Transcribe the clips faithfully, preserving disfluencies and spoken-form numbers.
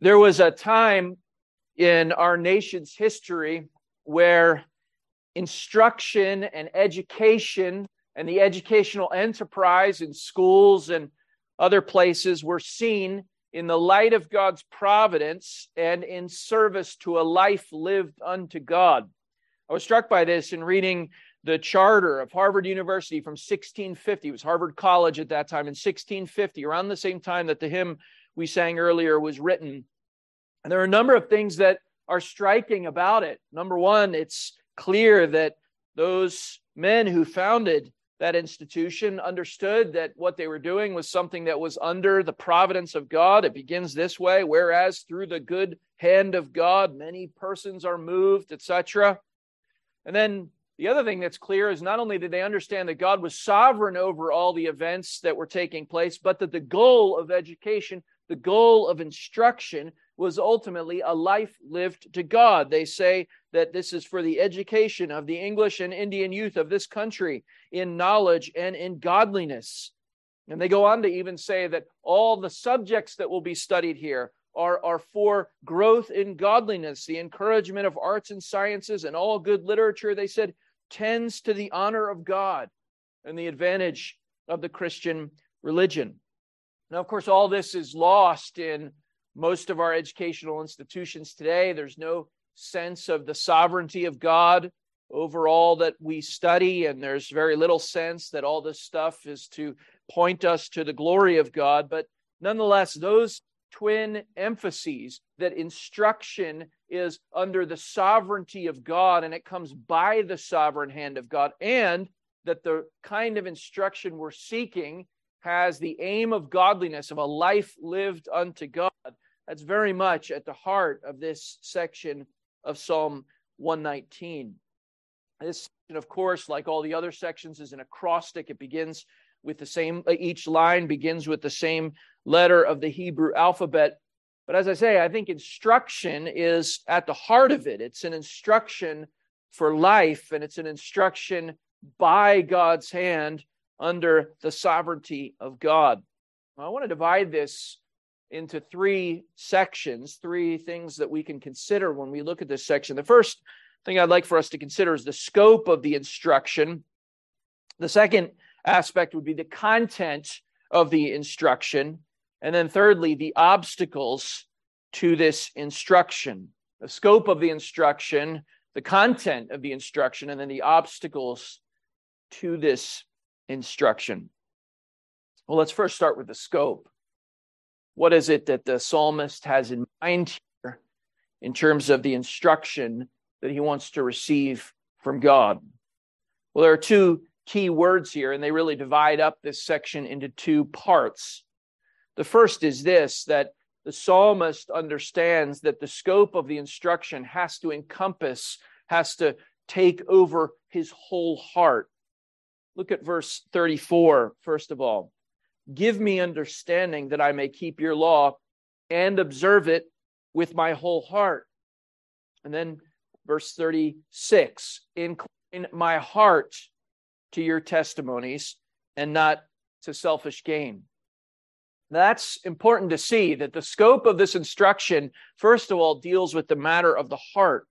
There was a time in our nation's history where instruction and education and the educational enterprise in schools and other places were seen in the light of God's providence and in service to a life lived unto God. I was struck by this in reading the charter of Harvard University from sixteen fifty. It was Harvard College at that time in sixteen fifty, around the same time that the hymn we sang earlier was written. And there are a number of things that are striking about it. Number one, it's clear that those men who founded that institution understood that what they were doing was something that was under the providence of God. It begins this way: whereas through the good hand of God, many persons are moved, et cetera. And then the other thing that's clear is not only did they understand that God was sovereign over all the events that were taking place, but that the goal of education, the goal of instruction, was ultimately a life lived to God. They say that this is for the education of the English and Indian youth of this country in knowledge and in godliness. And they go on to even say that all the subjects that will be studied here are, are for growth in godliness, the encouragement of arts and sciences, and all good literature, they said, tends to the honor of God and the advantage of the Christian religion. Now, of course, all this is lost in most of our educational institutions today. There's no sense of the sovereignty of God over all that we study, and there's very little sense that all this stuff is to point us to the glory of God. But nonetheless, those twin emphases, that instruction is under the sovereignty of God and it comes by the sovereign hand of God, and that the kind of instruction we're seeking has the aim of godliness, of a life lived unto God. That's very much at the heart of this section of Psalm one nineteen. This section, of course, like all the other sections, is an acrostic. It begins with the same, each line begins with the same letter of the Hebrew alphabet. But as I say, I think instruction is at the heart of it. It's an instruction for life, and it's an instruction by God's hand under the sovereignty of God. Well, I want to divide this into three sections, three things that we can consider when we look at this section. The first thing I'd like for us to consider is the scope of the instruction. The second aspect would be the content of the instruction. And then thirdly, the obstacles to this instruction. The scope of the instruction, the content of the instruction, and then the obstacles to this instruction. Well, let's first start with the scope. What is it that the psalmist has in mind here in terms of the instruction that he wants to receive from God? Well, there are two key words here, and they really divide up this section into two parts. The first is this, that the psalmist understands that the scope of the instruction has to encompass, has to take over his whole heart. Look at verse thirty-four, first of all. Give me understanding that I may keep your law and observe it with my whole heart. And then verse thirty-six, incline my heart to your testimonies and not to selfish gain. That's important to see, that the scope of this instruction, first of all, deals with the matter of the heart.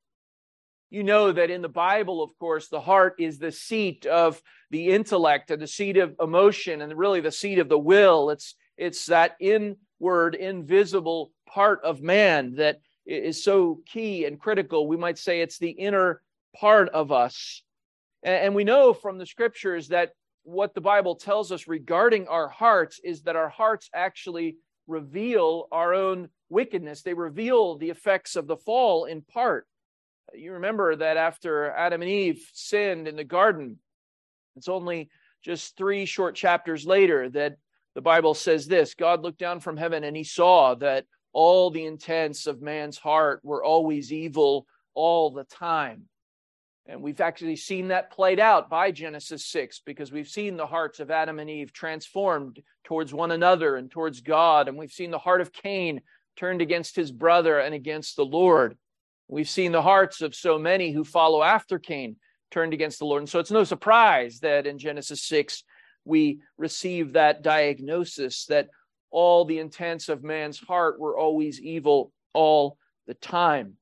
You know that in the Bible, of course, the heart is the seat of the intellect and the seat of emotion and really the seat of the will. It's it's that inward, invisible part of man that is so key and critical. We might say it's the inner part of us. And we know from the scriptures that what the Bible tells us regarding our hearts is that our hearts actually reveal our own wickedness. They reveal the effects of the fall in part. You remember that after Adam and Eve sinned in the garden, it's only just three short chapters later that the Bible says this: God looked down from heaven and he saw that all the intents of man's heart were always evil all the time. And we've actually seen that played out by Genesis six, because we've seen the hearts of Adam and Eve transformed towards one another and towards God. And we've seen the heart of Cain turned against his brother and against the Lord. We've seen the hearts of so many who follow after Cain turned against the Lord. And so it's no surprise that in Genesis six, we receive that diagnosis that all the intents of man's heart were always evil all the time.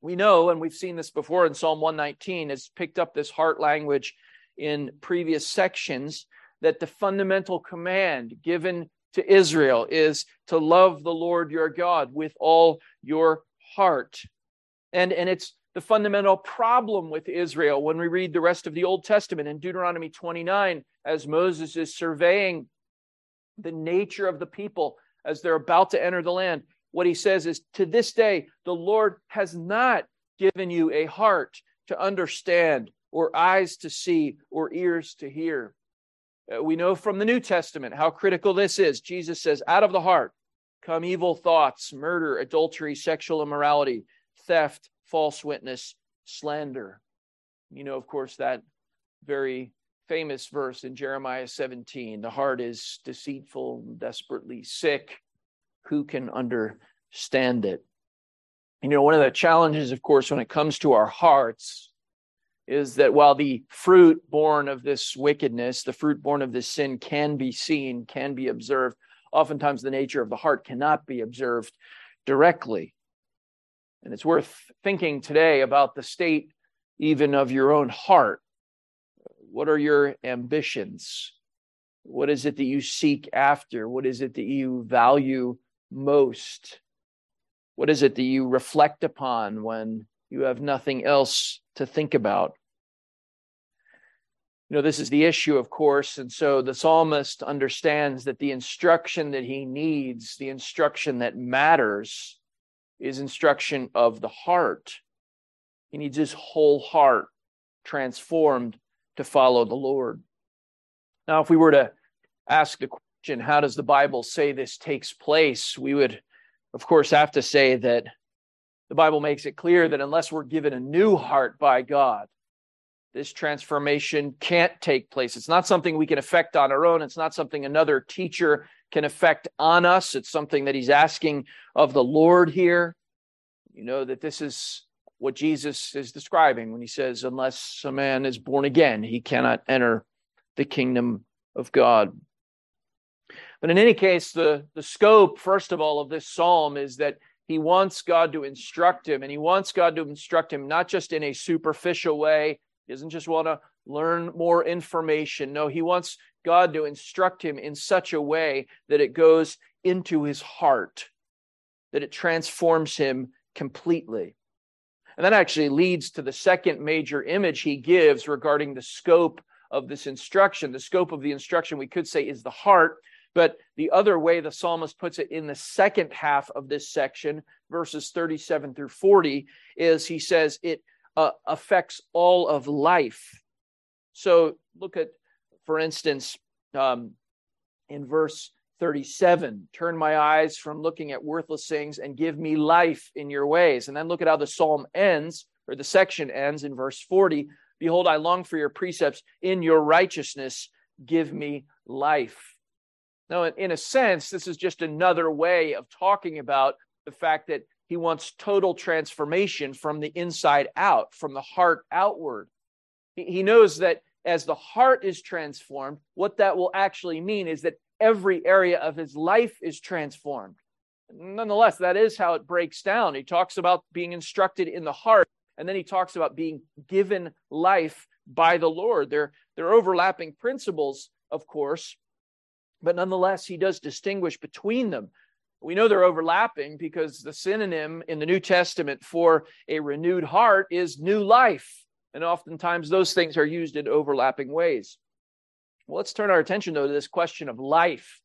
We know, and we've seen this before in Psalm one nineteen, it's picked up this heart language in previous sections, that the fundamental command given to Israel is to love the Lord your God with all your heart. And, and it's the fundamental problem with Israel when we read the rest of the Old Testament in Deuteronomy twenty-nine, as Moses is surveying the nature of the people as they're about to enter the land. What he says is, to this day, the Lord has not given you a heart to understand, or eyes to see, or ears to hear. Uh, we know from the New Testament how critical this is. Jesus says, out of the heart come evil thoughts, murder, adultery, sexual immorality, theft, false witness, slander. You know, of course, that very famous verse in Jeremiah seventeen, the heart is deceitful and desperately sick. Who can understand it? You know, one of the challenges, of course, when it comes to our hearts is that while the fruit born of this wickedness, the fruit born of this sin can be seen, can be observed, oftentimes the nature of the heart cannot be observed directly. And it's worth thinking today about the state even of your own heart. What are your ambitions? What is it that you seek after? What is it that you value most? What is it that you reflect upon when you have nothing else to think about? You know, this is the issue, of course. And so the psalmist understands that the instruction that he needs, the instruction that matters, is instruction of the heart. He needs his whole heart transformed to follow the Lord. Now, if we were to ask the question, how does the Bible say this takes place? We would, of course, have to say that the Bible makes it clear that unless we're given a new heart by God, this transformation can't take place. It's not something we can affect on our own. It's not something another teacher can affect on us. It's something that he's asking of the Lord here. You know that this is what Jesus is describing when he says, unless a man is born again, he cannot enter the kingdom of God. But in any case, the, the scope, first of all, of this psalm is that he wants God to instruct him, and he wants God to instruct him not just in a superficial way. He doesn't just want to learn more information. No, he wants God to instruct him in such a way that it goes into his heart, that it transforms him completely. And that actually leads to the second major image he gives regarding the scope of this instruction. The scope of the instruction, we could say, is the heart. But the other way the psalmist puts it in the second half of this section, verses thirty-seven through forty, is he says it uh, affects all of life. So look at, for instance, um, in verse thirty-seven, turn my eyes from looking at worthless things and give me life in your ways. And then look at how the psalm ends, or the section ends in verse forty. Behold, I long for your precepts. In your righteousness, give me life. Now, in a sense, this is just another way of talking about the fact that he wants total transformation from the inside out, from the heart outward. He knows that as the heart is transformed, what that will actually mean is that every area of his life is transformed. Nonetheless, that is how it breaks down. He talks about being instructed in the heart, and then he talks about being given life by the Lord. They're, they're overlapping principles, of course, but nonetheless, he does distinguish between them. We know they're overlapping because the synonym in the New Testament for a renewed heart is new life. And oftentimes those things are used in overlapping ways. Well, let's turn our attention, though, to this question of life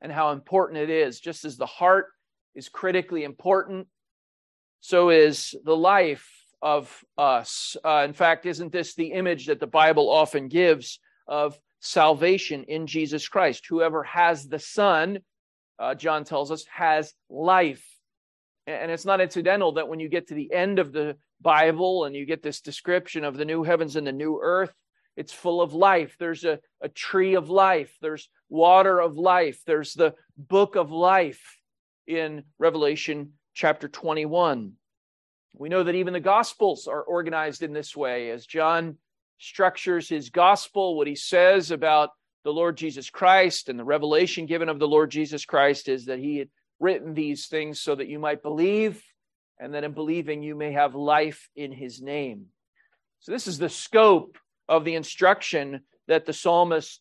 and how important it is. Just as the heart is critically important, so is the life of us. Uh, in fact, isn't this the image that the Bible often gives of salvation in Jesus Christ? Whoever has the Son, uh, John tells us, has life. And it's not incidental that when you get to the end of the Bible and you get this description of the new heavens and the new earth, it's full of life. There's a, a tree of life. There's water of life. There's the book of life in Revelation chapter twenty-one. We know that even the Gospels are organized in this way. As John structures his Gospel, what he says about the Lord Jesus Christ and the revelation given of the Lord Jesus Christ is that he written these things so that you might believe, and that in believing you may have life in his name. So this is the scope of the instruction that the psalmist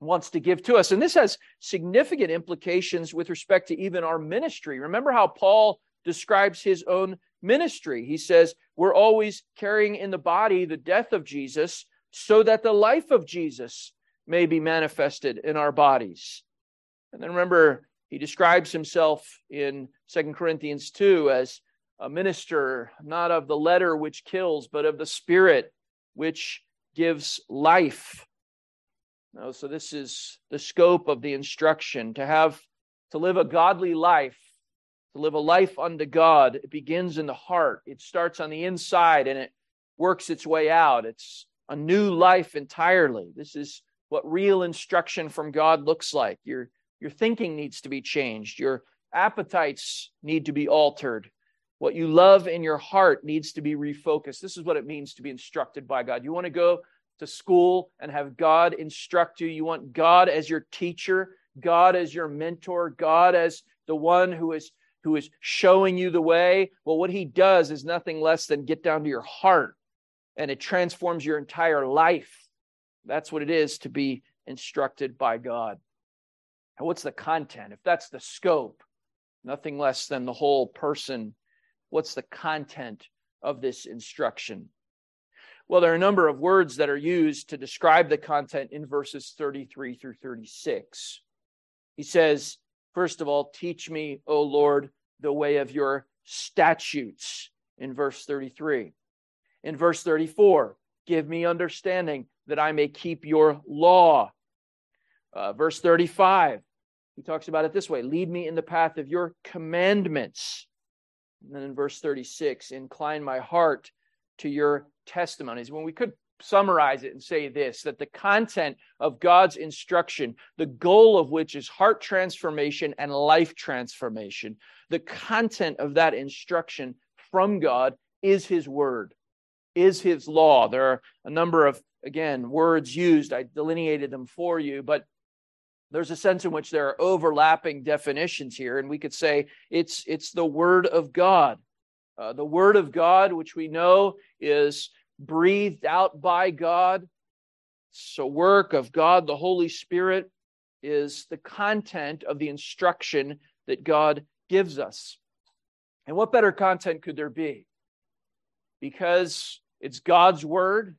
wants to give to us. And this has significant implications with respect to even our ministry. Remember how Paul describes his own ministry. He says, we're always carrying in the body the death of Jesus so that the life of Jesus may be manifested in our bodies. And then remember, he describes himself in Second Corinthians two as a minister, not of the letter which kills, but of the Spirit which gives life. Now, so this is the scope of the instruction. To have, to live a godly life, to live a life unto God, it begins in the heart. It starts on the inside and it works its way out. It's a new life entirely. This is what real instruction from God looks like. Your, your thinking needs to be changed. Your appetites need to be altered. What you love in your heart needs to be refocused. This is what it means to be instructed by God. You want to go to school and have God instruct you. You want God as your teacher, God as your mentor, God as the one who is who is showing you the way. Well, what he does is nothing less than get down to your heart, and it transforms your entire life. That's what it is to be instructed by God. And what's the content? If that's the scope, nothing less than the whole person, what's the content of this instruction? Well, there are a number of words that are used to describe the content in verses thirty-three through thirty-six. He says, first of all, teach me, O Lord, the way of your statutes, in verse thirty-three. In verse thirty-four, give me understanding that I may keep your law. Uh, verse thirty-five, he talks about it this way, lead me in the path of your commandments. And then in verse thirty-six, incline my heart to your testimonies. When we could summarize it and say this, that the content of God's instruction, the goal of which is heart transformation and life transformation, the content of that instruction from God is his word, is his law. There are a number of, again, words used. I delineated them for you, but there's a sense in which there are overlapping definitions here, and we could say it's it's the word of God. Uh, the word of God, which we know is breathed out by God, it's a work of God, the Holy Spirit, is the content of the instruction that God gives us. And what better content could there be? Because it's God's word,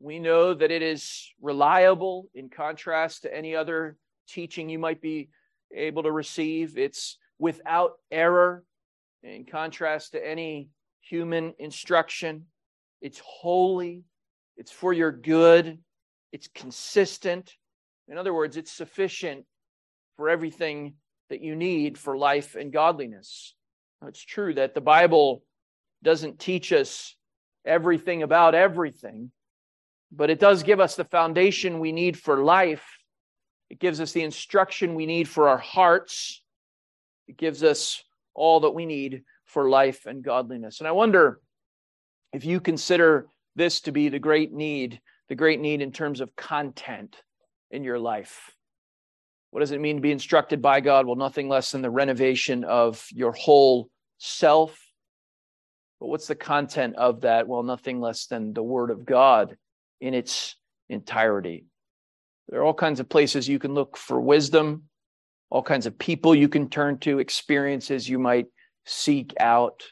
we know that it is reliable in contrast to any other teaching you might be able to receive. It's without error in contrast to any human instruction. It's holy. It's for your good. It's consistent. In other words, it's sufficient for everything that you need for life and godliness. Now, it's true that the Bible doesn't teach us everything about everything, but it does give us the foundation we need for life. It gives us the instruction we need for our hearts. It gives us all that we need for life and godliness. And I wonder if you consider this to be the great need, the great need in terms of content in your life. What does it mean to be instructed by God? Well, nothing less than the renovation of your whole self. But what's the content of that? Well, nothing less than the Word of God in its entirety. There are all kinds of places you can look for wisdom, all kinds of people you can turn to, experiences you might seek out.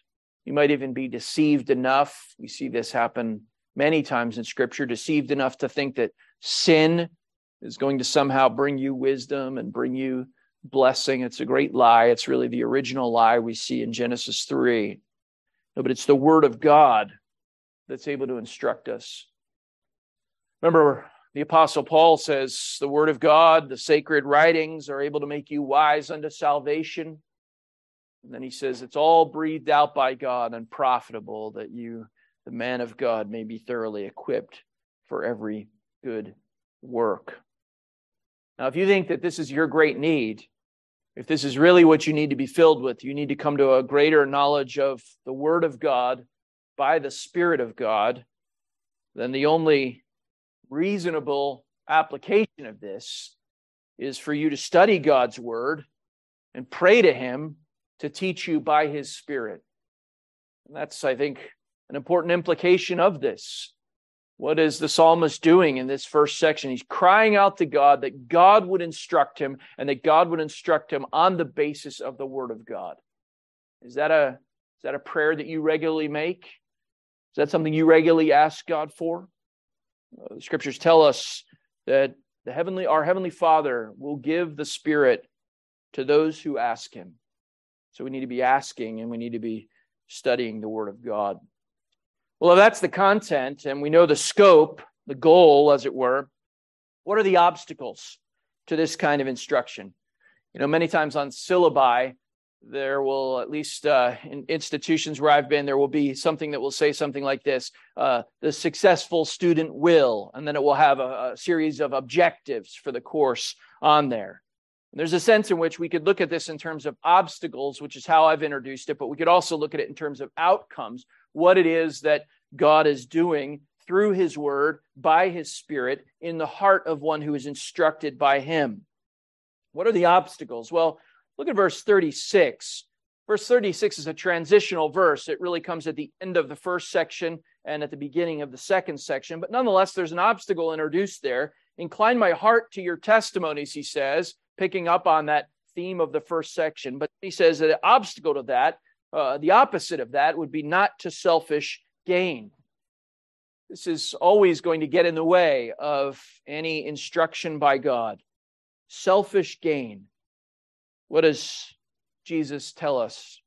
You might even be deceived enough. We see this happen many times in Scripture, deceived enough to think that sin is going to somehow bring you wisdom and bring you blessing. It's a great lie. It's really the original lie we see in Genesis three. No, but it's the Word of God that's able to instruct us. Remember, the Apostle Paul says, the Word of God, the sacred writings are able to make you wise unto salvation. And then he says, it's all breathed out by God and profitable that you, the man of God, may be thoroughly equipped for every good work. Now, if you think that this is your great need, if this is really what you need to be filled with, you need to come to a greater knowledge of the Word of God by the Spirit of God, then the only reasonable application of this is for you to study God's word and pray to him to teach you by his Spirit. And that's, I think, an important implication of this. What is the psalmist doing in this first section? He's crying out to God that God would instruct him and that God would instruct him on the basis of the Word of God. Is that a, is that a prayer that you regularly make? Is that something you regularly ask God for? The scriptures tell us that the heavenly, our Heavenly Father will give the Spirit to those who ask him. So we need to be asking and we need to be studying the Word of God. Well, if that's the content and we know the scope, the goal, as it were, what are the obstacles to this kind of instruction? You know, many times on syllabi, there will, at least uh, in institutions where I've been, there will be something that will say something like this, uh, the successful student will, and then it will have a, a series of objectives for the course on there. And there's a sense in which we could look at this in terms of obstacles, which is how I've introduced it, but we could also look at it in terms of outcomes, what it is that God is doing through his word, by his Spirit, in the heart of one who is instructed by him. What are the obstacles? Well, look at verse thirty-six. Verse thirty-six is a transitional verse. It really comes at the end of the first section and at the beginning of the second section. But nonetheless, there's an obstacle introduced there. Incline my heart to your testimonies, he says, picking up on that theme of the first section. But he says that an obstacle to that, Uh, the opposite of that would be not to selfish gain. This is always going to get in the way of any instruction by God. Selfish gain. What does Jesus tell us?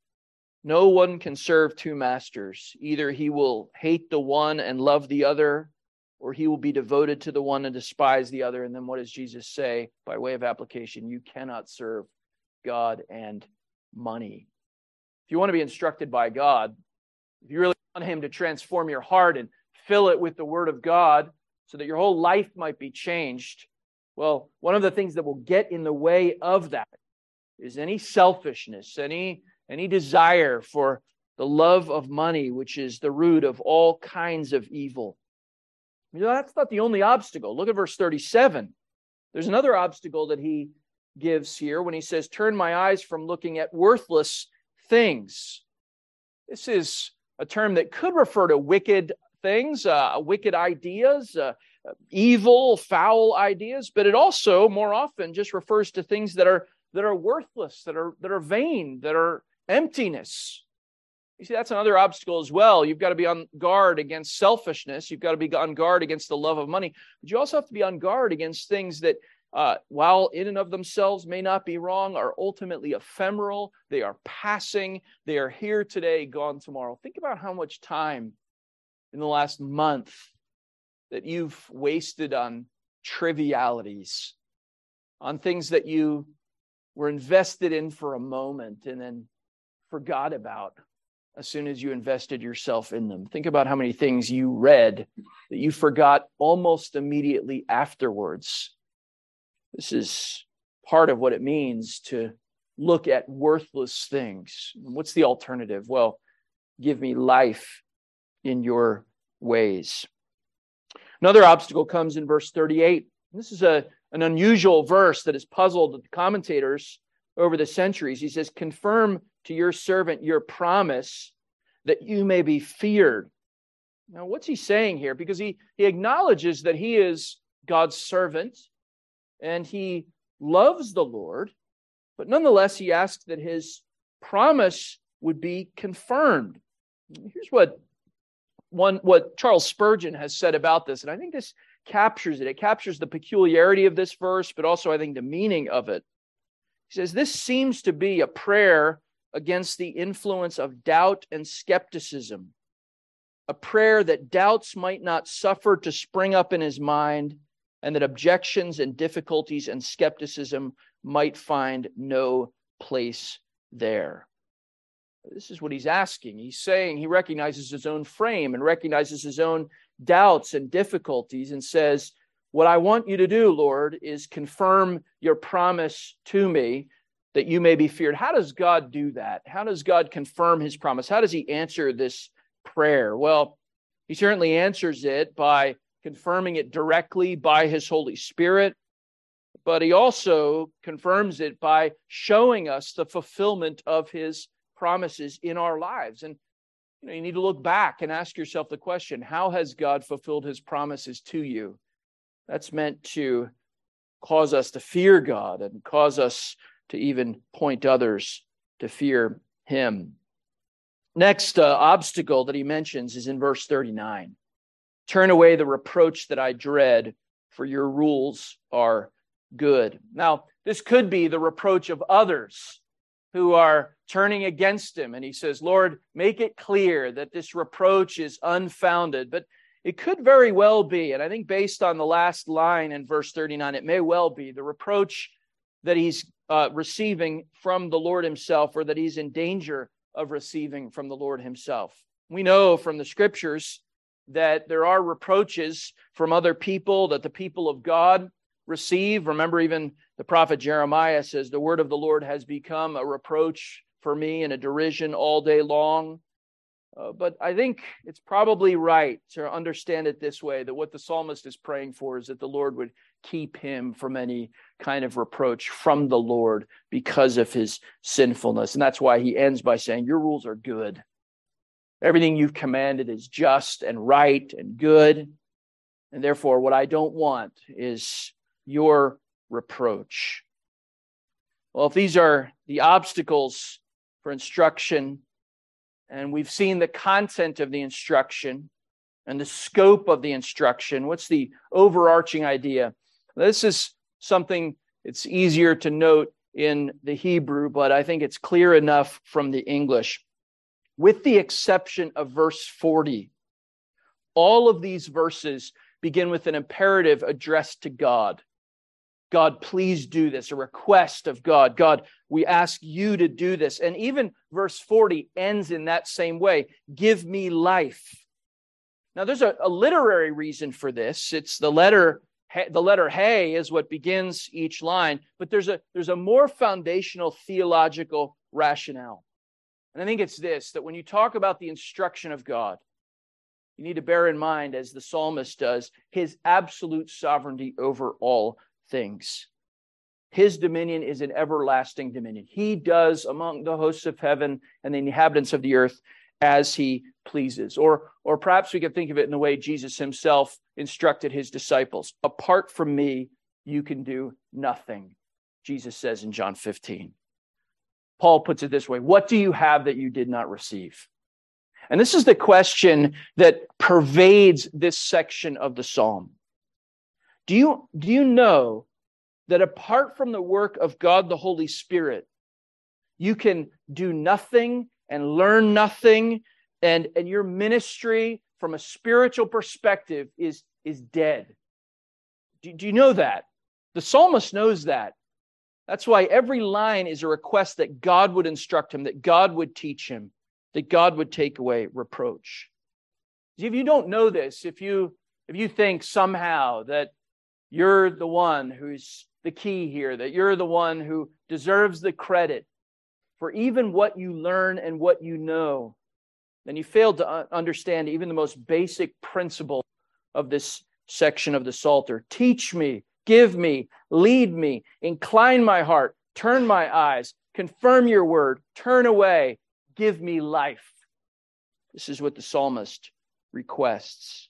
No one can serve two masters. Either he will hate the one and love the other, or he will be devoted to the one and despise the other. And then what does Jesus say by way of application? You cannot serve God and money. If you want to be instructed by God, if you really want him to transform your heart and fill it with the Word of God so that your whole life might be changed, well, one of the things that will get in the way of that is any selfishness, any, any desire for the love of money, which is the root of all kinds of evil. You know, that's not the only obstacle. Look at verse thirty-seven. There's another obstacle that he gives here when he says, turn my eyes from looking at worthless things. This is a term that could refer to wicked things, uh, wicked ideas, uh, evil, foul ideas, but it also more often just refers to things that are that are worthless, that are that are vain, that are emptiness. You see, that's another obstacle as well. You've got to be on guard against selfishness. You've got to be on guard against the love of money, but you also have to be on guard against things that, Uh, while in and of themselves may not be wrong, are ultimately ephemeral. They are passing. They are here today, gone tomorrow. Think about how much time in the last month that you've wasted on trivialities, on things that you were invested in for a moment and then forgot about as soon as you invested yourself in them. Think about how many things you read that you forgot almost immediately afterwards. This is part of what it means to look at worthless things. What's the alternative? Well, give me life in your ways. Another obstacle comes in verse thirty-eight. This is a, an unusual verse that has puzzled the commentators over the centuries. He says, confirm to your servant your promise that you may be feared. Now, what's he saying here? Because he, he acknowledges that he is God's servant, and he loves the Lord, but nonetheless, he asks that his promise would be confirmed. Here's what one what Charles Spurgeon has said about this, and I think this captures it. It captures the peculiarity of this verse, but also, I think, the meaning of it. He says, this seems to be a prayer against the influence of doubt and skepticism, a prayer that doubts might not suffer to spring up in his mind, and that objections and difficulties and skepticism might find no place there. This is what he's asking. He's saying he recognizes his own frame and recognizes his own doubts and difficulties and says, what I want you to do, Lord, is confirm your promise to me that you may be feared. How does God do that? How does God confirm his promise? How does he answer this prayer? Well, he certainly answers it by confirming it directly by his Holy Spirit. but he also confirms it by showing us the fulfillment of his promises in our lives. And you know, you need to look back and ask yourself the question, how has God fulfilled his promises to you? That's meant to cause us to fear God and cause us to even point others to fear him. Next uh, obstacle that he mentions is in verse thirty-nine. Turn away the reproach that I dread, for your rules are good. Now, this could be the reproach of others who are turning against him. And he says, Lord, make it clear that this reproach is unfounded. But it could very well be, and I think based on the last line in verse thirty-nine, it may well be the reproach that he's uh, receiving from the Lord himself, or that he's in danger of receiving from the Lord himself. We know from the scriptures that there are reproaches from other people that the people of God receive. Remember, even the prophet Jeremiah says, the word of the Lord has become a reproach for me and a derision all day long. Uh, but I think it's probably right to understand it this way, that what the psalmist is praying for is that the Lord would keep him from any kind of reproach from the Lord because of his sinfulness. And that's why he ends by saying, your rules are good. Everything you've commanded is just and right and good. And therefore, what I don't want is your reproach. Well, if these are the obstacles for instruction, and we've seen the content of the instruction and the scope of the instruction, what's the overarching idea? This is something it's easier to note in the Hebrew, but I think it's clear enough from the English. With the exception of verse forty, all of these verses begin with an imperative addressed to God. God, please do this, a request of God. God, we ask you to do this. And even verse forty ends in that same way. Give me life. Now, there's a, a literary reason for this. It's the letter, the letter He is what begins each line. But there's a, there's a more foundational theological rationale. And I think it's this, that when you talk about the instruction of God, you need to bear in mind, as the psalmist does, his absolute sovereignty over all things. His dominion is an everlasting dominion. He does among the hosts of heaven and the inhabitants of the earth as he pleases. Or, or perhaps we could think of it in the way Jesus himself instructed his disciples. Apart from me, you can do nothing, Jesus says in John fifteen. Paul puts it this way, what do you have that you did not receive? And this is the question that pervades this section of the psalm. Do you, do you know that apart from the work of God the Holy Spirit, you can do nothing and learn nothing, and, and your ministry from a spiritual perspective is, is dead? Do, do you know that? The psalmist knows that. That's why every line is a request that God would instruct him, that God would teach him, that God would take away reproach. If you don't know this, if you if you think somehow that you're the one who's the key here, that you're the one who deserves the credit for even what you learn and what you know, then you failed to understand even the most basic principle of this section of the Psalter. Teach me. Give me, lead me, incline my heart, turn my eyes, confirm your word, turn away, give me life. This is what the psalmist requests.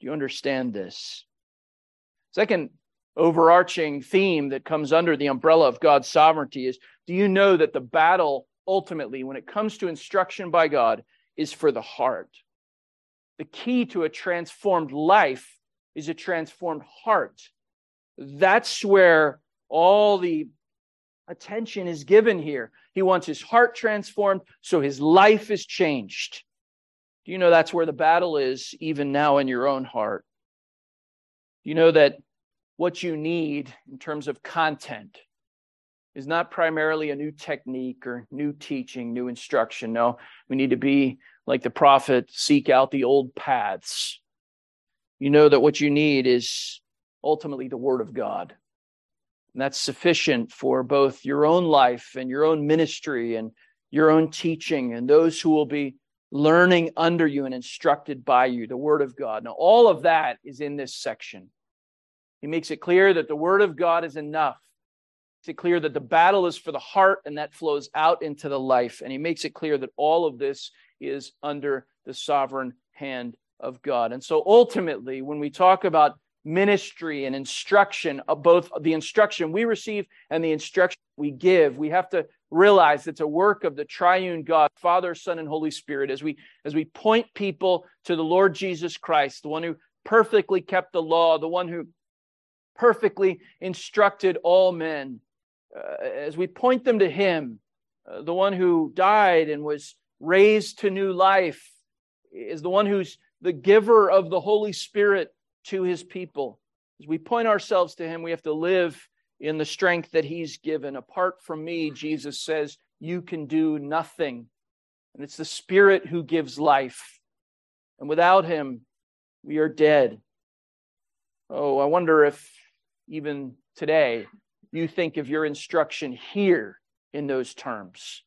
Do you understand this? Second overarching theme that comes under the umbrella of God's sovereignty is, do you know that the battle ultimately, when it comes to instruction by God, is for the heart? The key to a transformed life is a transformed heart. That's where all the attention is given here. He wants his heart transformed, so his life is changed. Do you know that's where the battle is, even now in your own heart? You know that what you need in terms of content is not primarily a new technique or new teaching, new instruction. No, we need to be like the prophet, seek out the old paths. You know that what you need is ultimately the Word of God. And that's sufficient for both your own life and your own ministry and your own teaching and those who will be learning under you and instructed by you, the Word of God. Now, all of that is in this section. He makes it clear that the word of God is enough. He makes it clear that the battle is for the heart, and that flows out into the life. And he makes it clear that all of this is under the sovereign hand of God. And so ultimately, when we talk about ministry and instruction, of both the instruction we receive and the instruction we give, we have to realize it's a work of the triune God, Father, Son, and Holy Spirit, as we as we point people to the Lord Jesus Christ, the one who perfectly kept the law, the one who perfectly instructed all men. Uh, as we point them to him, uh, the one who died and was raised to new life, is the one who's the giver of the Holy Spirit to his people. As we point ourselves to him, we have to live in the strength that he's given. Apart from me, Jesus says, you can do nothing. And it's the Spirit who gives life. And without him, we are dead. Oh, I wonder if even today you think of your instruction here in those terms.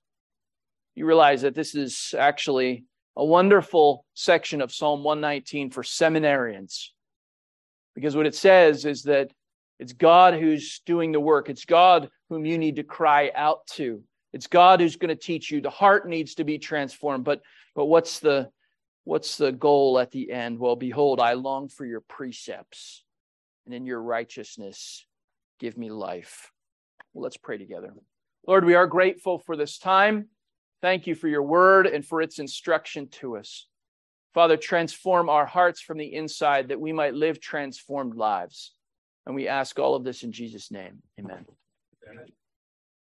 You realize that this is actually a wonderful section of Psalm one nineteen for seminarians. Because what it says is that it's God who's doing the work. It's God whom you need to cry out to. It's God who's going to teach you. The heart needs to be transformed. But but what's the what's the goal at the end? Well, behold, I long for your precepts, and in your righteousness give me life. Well, let's pray together. Lord, we are grateful for this time. Thank you for your word and for its instruction to us. Father, transform our hearts from the inside that we might live transformed lives. And we ask all of this in Jesus' name. Amen. Amen.